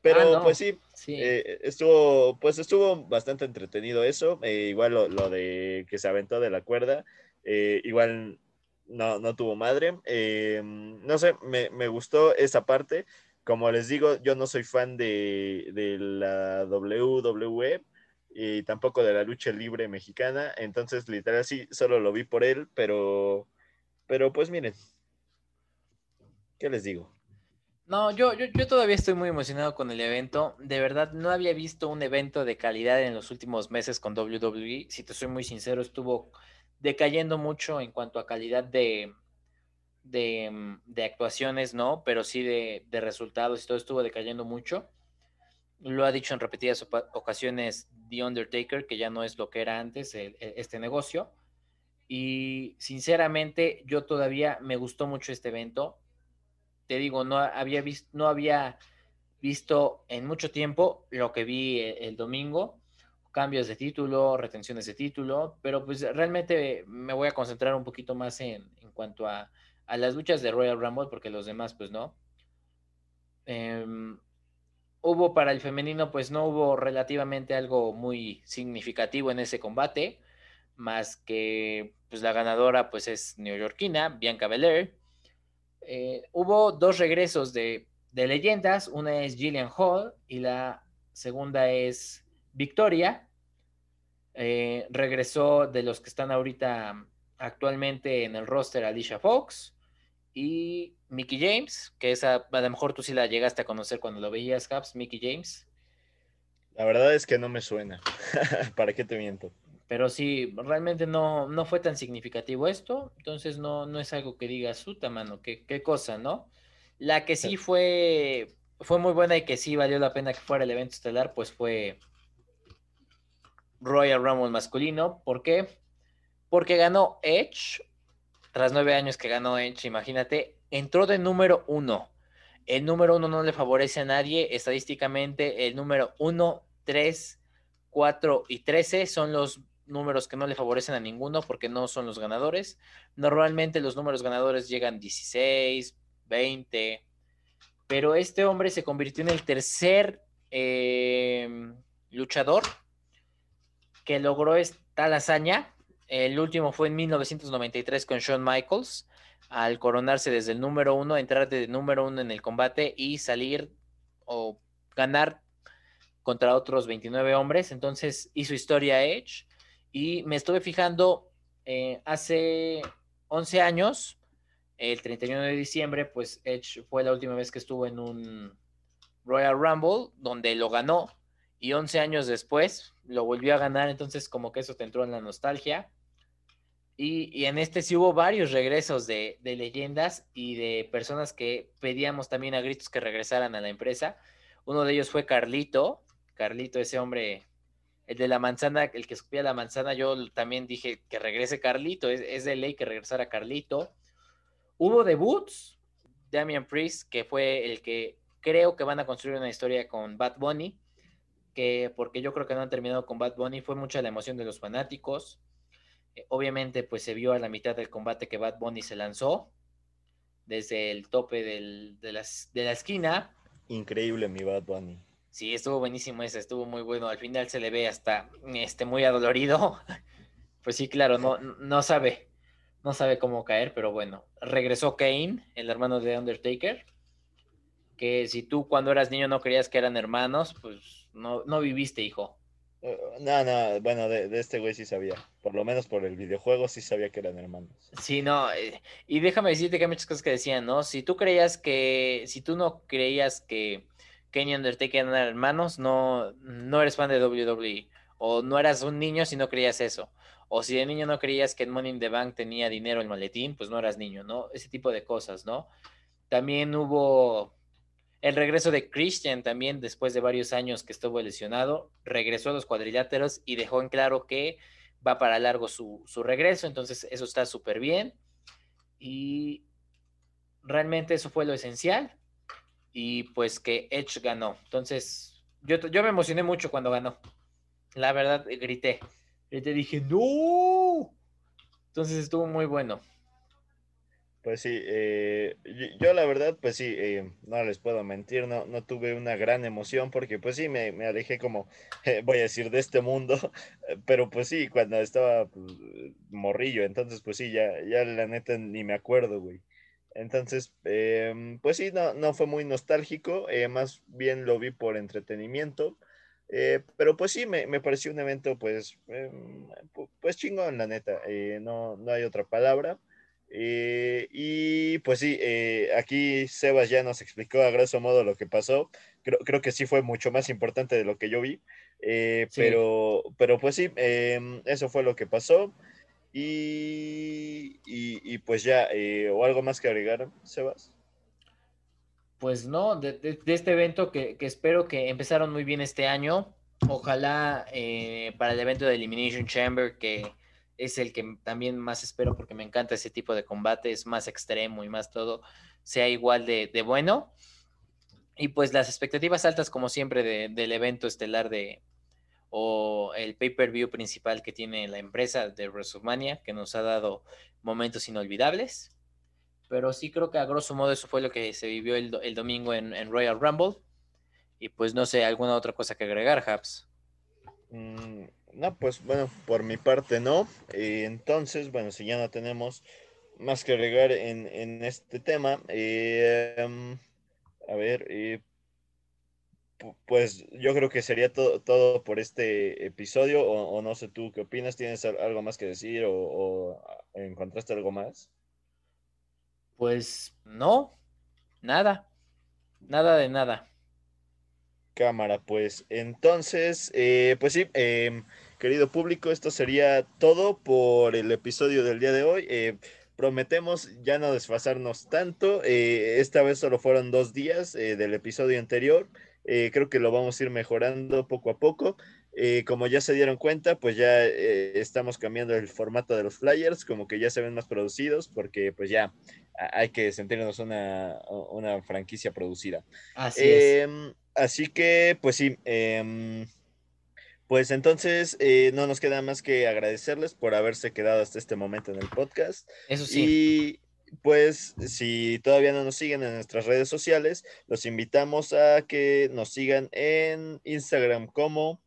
Pero ah, no. pues sí, sí. Eh, estuvo pues estuvo bastante entretenido eso, eh, igual lo, lo de que se aventó de la cuerda, eh, igual no, no tuvo madre, eh, no sé, me, me gustó esa parte, como les digo, yo no soy fan de, de la doble u doble u E y tampoco de la lucha libre mexicana, entonces literal sí, solo lo vi por él, pero, pero pues miren, ¿qué les digo? No, yo, yo, yo todavía estoy muy emocionado con el evento. De verdad, no había visto un evento de calidad en los últimos meses con doble u doble u E. Si te soy muy sincero, estuvo decayendo mucho en cuanto a calidad de, de, de actuaciones, ¿no? Pero sí de, de resultados y todo estuvo decayendo mucho. Lo ha dicho en repetidas ocasiones The Undertaker, que ya no es lo que era antes el, este negocio. Y sinceramente, yo todavía me gustó mucho este evento. Te digo, no había visto, no había visto en mucho tiempo lo que vi el, el domingo, cambios de título, retenciones de título, pero pues realmente me voy a concentrar un poquito más en, en cuanto a, a las luchas de Royal Rumble, porque los demás pues no. Eh, hubo para el femenino, pues no hubo relativamente algo muy significativo en ese combate, más que pues la ganadora pues es neoyorquina, Bianca Belair. Eh, hubo dos regresos de, de leyendas, una es Jillian Hall y la segunda es Victoria. Eh, regresó de los que están ahorita actualmente en el roster Alicia Fox y Mickie James, que esa a lo mejor tú sí la llegaste a conocer cuando lo veías, Japs, Mickie James. La verdad es que no me suena, ¿para qué te miento? Pero sí, realmente no, no fue tan significativo esto, entonces no, no es algo que diga suta, mano, qué, qué cosa, ¿no? La que sí fue, fue muy buena y que sí valió la pena que fuera el evento estelar, pues fue Royal Rumble masculino. ¿Por qué? Porque ganó Edge, tras nueve años que ganó Edge, imagínate, entró de número uno. El número uno no le favorece a nadie, estadísticamente el número uno, tres, cuatro y trece son los números que no le favorecen a ninguno porque no son los ganadores. Normalmente los números ganadores llegan dieciséis, veinte, pero este hombre se convirtió en el tercer eh, luchador que logró esta hazaña. El último fue en mil novecientos noventa y tres con Shawn Michaels, al coronarse desde el número uno, entrar de número uno en el combate y salir o ganar contra otros veintinueve hombres. Entonces hizo historia Edge. Y me estuve fijando, eh, hace once años, el treinta y uno de diciembre, pues Edge fue la última vez que estuvo en un Royal Rumble, donde lo ganó, y once años después lo volvió a ganar, entonces como que eso te entró en la nostalgia. Y, y en este sí hubo varios regresos de, de leyendas y de personas que pedíamos también a gritos que regresaran a la empresa. Uno de ellos fue Carlito, Carlito ese hombre... El de la manzana, el que escupía la manzana, yo también dije que regrese Carlito. Es, es de ley que regresara Carlito. Hubo debuts. Damian Priest, que fue el que creo que van a construir una historia con Bad Bunny. Que, porque yo creo que no han terminado con Bad Bunny. Fue mucha la emoción de los fanáticos. Eh, obviamente, pues se vio a la mitad del combate que Bad Bunny se lanzó. Desde el tope del, de, las, de la esquina. Increíble mi Bad Bunny. Sí, estuvo buenísimo ese, estuvo muy bueno. Al final se le ve hasta este, muy adolorido. Pues sí, claro, no, no sabe, no sabe cómo caer, pero bueno. Regresó Kane, el hermano de Undertaker, que si tú cuando eras niño no creías que eran hermanos, pues no, no viviste, hijo. No, no, bueno, de, de este güey sí sabía. Por lo menos por el videojuego sí sabía que eran hermanos. Sí, no, y déjame decirte que hay muchas cosas que decían, ¿no? Si tú creías que, si tú no creías que Kane y Undertaker eran hermanos, no, no eres fan de doble u doble u E. O no eras un niño si no creías eso. O si de niño no creías que en Money in the Bank tenía dinero el maletín, pues no eras niño, ¿no? Ese tipo de cosas, ¿no? También hubo el regreso de Christian también, después de varios años que estuvo lesionado, regresó a los cuadriláteros y dejó en claro que va para largo su, su regreso, entonces eso está súper bien, y realmente eso fue lo esencial, y pues que Edge ganó, entonces yo, yo me emocioné mucho cuando ganó, la verdad grité, grité, dije ¡no! Entonces estuvo muy bueno. Pues sí, eh, yo la verdad, pues sí, eh, no les puedo mentir, no, no tuve una gran emoción porque pues sí, me, me alejé como, eh, voy a decir, de este mundo, pero pues sí, cuando estaba pues, morrillo, entonces pues sí, ya, ya la neta ni me acuerdo, güey. Entonces, eh, pues sí, no, no fue muy nostálgico, eh, más bien lo vi por entretenimiento, eh, pero pues sí, me, me pareció un evento pues, eh, pues chingón, la neta, eh, no, no hay otra palabra. Eh, y pues sí, eh, aquí Sebas ya nos explicó a grosso modo lo que pasó. Creo, creo que sí fue mucho más importante de lo que yo vi, eh, sí. pero, pero pues sí, eh, eso fue lo que pasó. Y, y, y pues ya, eh, ¿o algo más que agregar, Sebas? Pues no, de, de, de este evento que, que espero que empezaron muy bien este año. Ojalá eh, para el evento de Elimination Chamber, que es el que también más espero porque me encanta ese tipo de combate, es más extremo y más todo, sea igual de, de bueno. Y pues las expectativas altas, como siempre, de, del evento estelar de o el pay-per-view principal que tiene la empresa de WrestleMania, que nos ha dado momentos inolvidables. Pero sí creo que a grosso modo eso fue lo que se vivió el, el domingo en, en Royal Rumble. Y pues no sé, alguna otra cosa que agregar, Japs. Mm. No, pues bueno, por mi parte no. Eh, entonces, bueno, si ya no tenemos más que agregar en, en este tema, eh, um, a ver, eh, p- pues yo creo que sería to- todo por este episodio, o, o no sé tú qué opinas, ¿tienes algo más que decir o, o encontraste algo más? Pues no, nada, nada de nada. Cámara, pues entonces, eh, pues sí, eh, querido público, esto sería todo por el episodio del día de hoy. Eh, prometemos ya no desfasarnos tanto. Eh, esta vez solo fueron dos días eh, del episodio anterior. Eh, creo que lo vamos a ir mejorando poco a poco. Eh, como ya se dieron cuenta, pues ya eh, estamos cambiando el formato de los flyers, como que ya se ven más producidos, porque pues ya hay que sentirnos una, una franquicia producida. Así eh, es. Así que, pues sí, eh, pues entonces eh, no nos queda más que agradecerles por haberse quedado hasta este momento en el podcast. Eso sí. Y pues si todavía no nos siguen en nuestras redes sociales, los invitamos a que nos sigan en Instagram como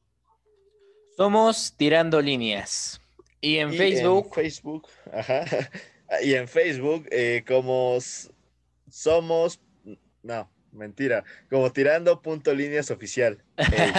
Somos Tirando Líneas. Y en y Facebook. En Facebook, ajá. Y en Facebook eh, como Somos... No. Mentira, como tirando punto líneas oficial. Hey.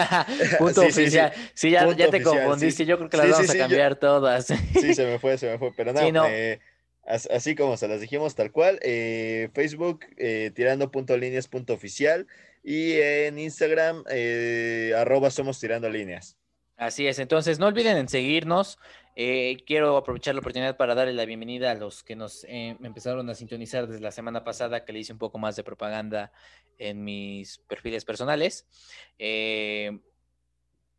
punto sí, oficial. Sí, sí. sí ya, ya te oficial, confundiste. Sí. Yo creo que las sí, vamos sí, a cambiar yo... todas. sí, se me fue, se me fue. Pero no, sí, no. Eh, así como se las dijimos tal cual. Eh, Facebook, eh, tirando punto líneas punto oficial. Y en Instagram, eh, arroba somos tirando líneas. Así es. Entonces, no olviden en seguirnos. Eh, quiero aprovechar la oportunidad para darle la bienvenida a los que nos eh, empezaron a sintonizar desde la semana pasada, que le hice un poco más de propaganda en mis perfiles personales. Eh,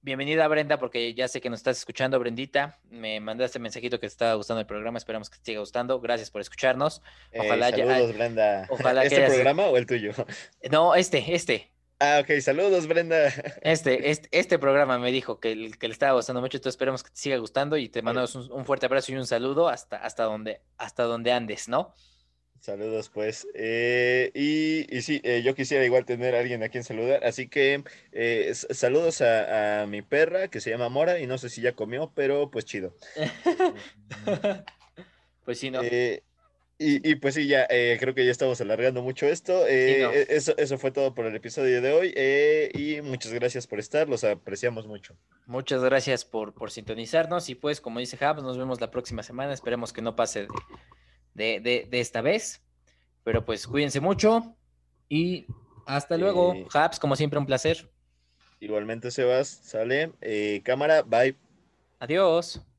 bienvenida Brenda, porque ya sé que nos estás escuchando, Brendita. Me mandaste un mensajito que te estaba gustando el programa, esperamos que te siga gustando. Gracias por escucharnos. Ojalá eh, saludos, ya... Brenda. Ojalá ¿Este que hayas... programa o el tuyo? No, este, este. Ah, ok, saludos Brenda. Este, este, este programa me dijo que, que le estaba gustando mucho, entonces esperemos que te siga gustando y te mandamos un, un fuerte abrazo y un saludo hasta, hasta, donde, hasta donde andes, ¿no? Saludos, pues. Eh, y, y sí, eh, yo quisiera igual tener a alguien a quien saludar, así que eh, saludos a, a mi perra que se llama Mora y no sé si ya comió, pero pues chido. Pues sí, no. Eh, y, y pues sí, ya eh, creo que ya estamos alargando mucho esto. Eh, sí, no. eso, eso fue todo por el episodio de hoy eh, y muchas gracias por estar, los apreciamos mucho. Muchas gracias por, por sintonizarnos y pues como dice Japs, nos vemos la próxima semana, esperemos que no pase de... De, de, de esta vez, pero pues cuídense mucho y hasta luego. eh, Japs, como siempre un placer. Igualmente Sebas, sale, eh, cámara, bye. Adiós.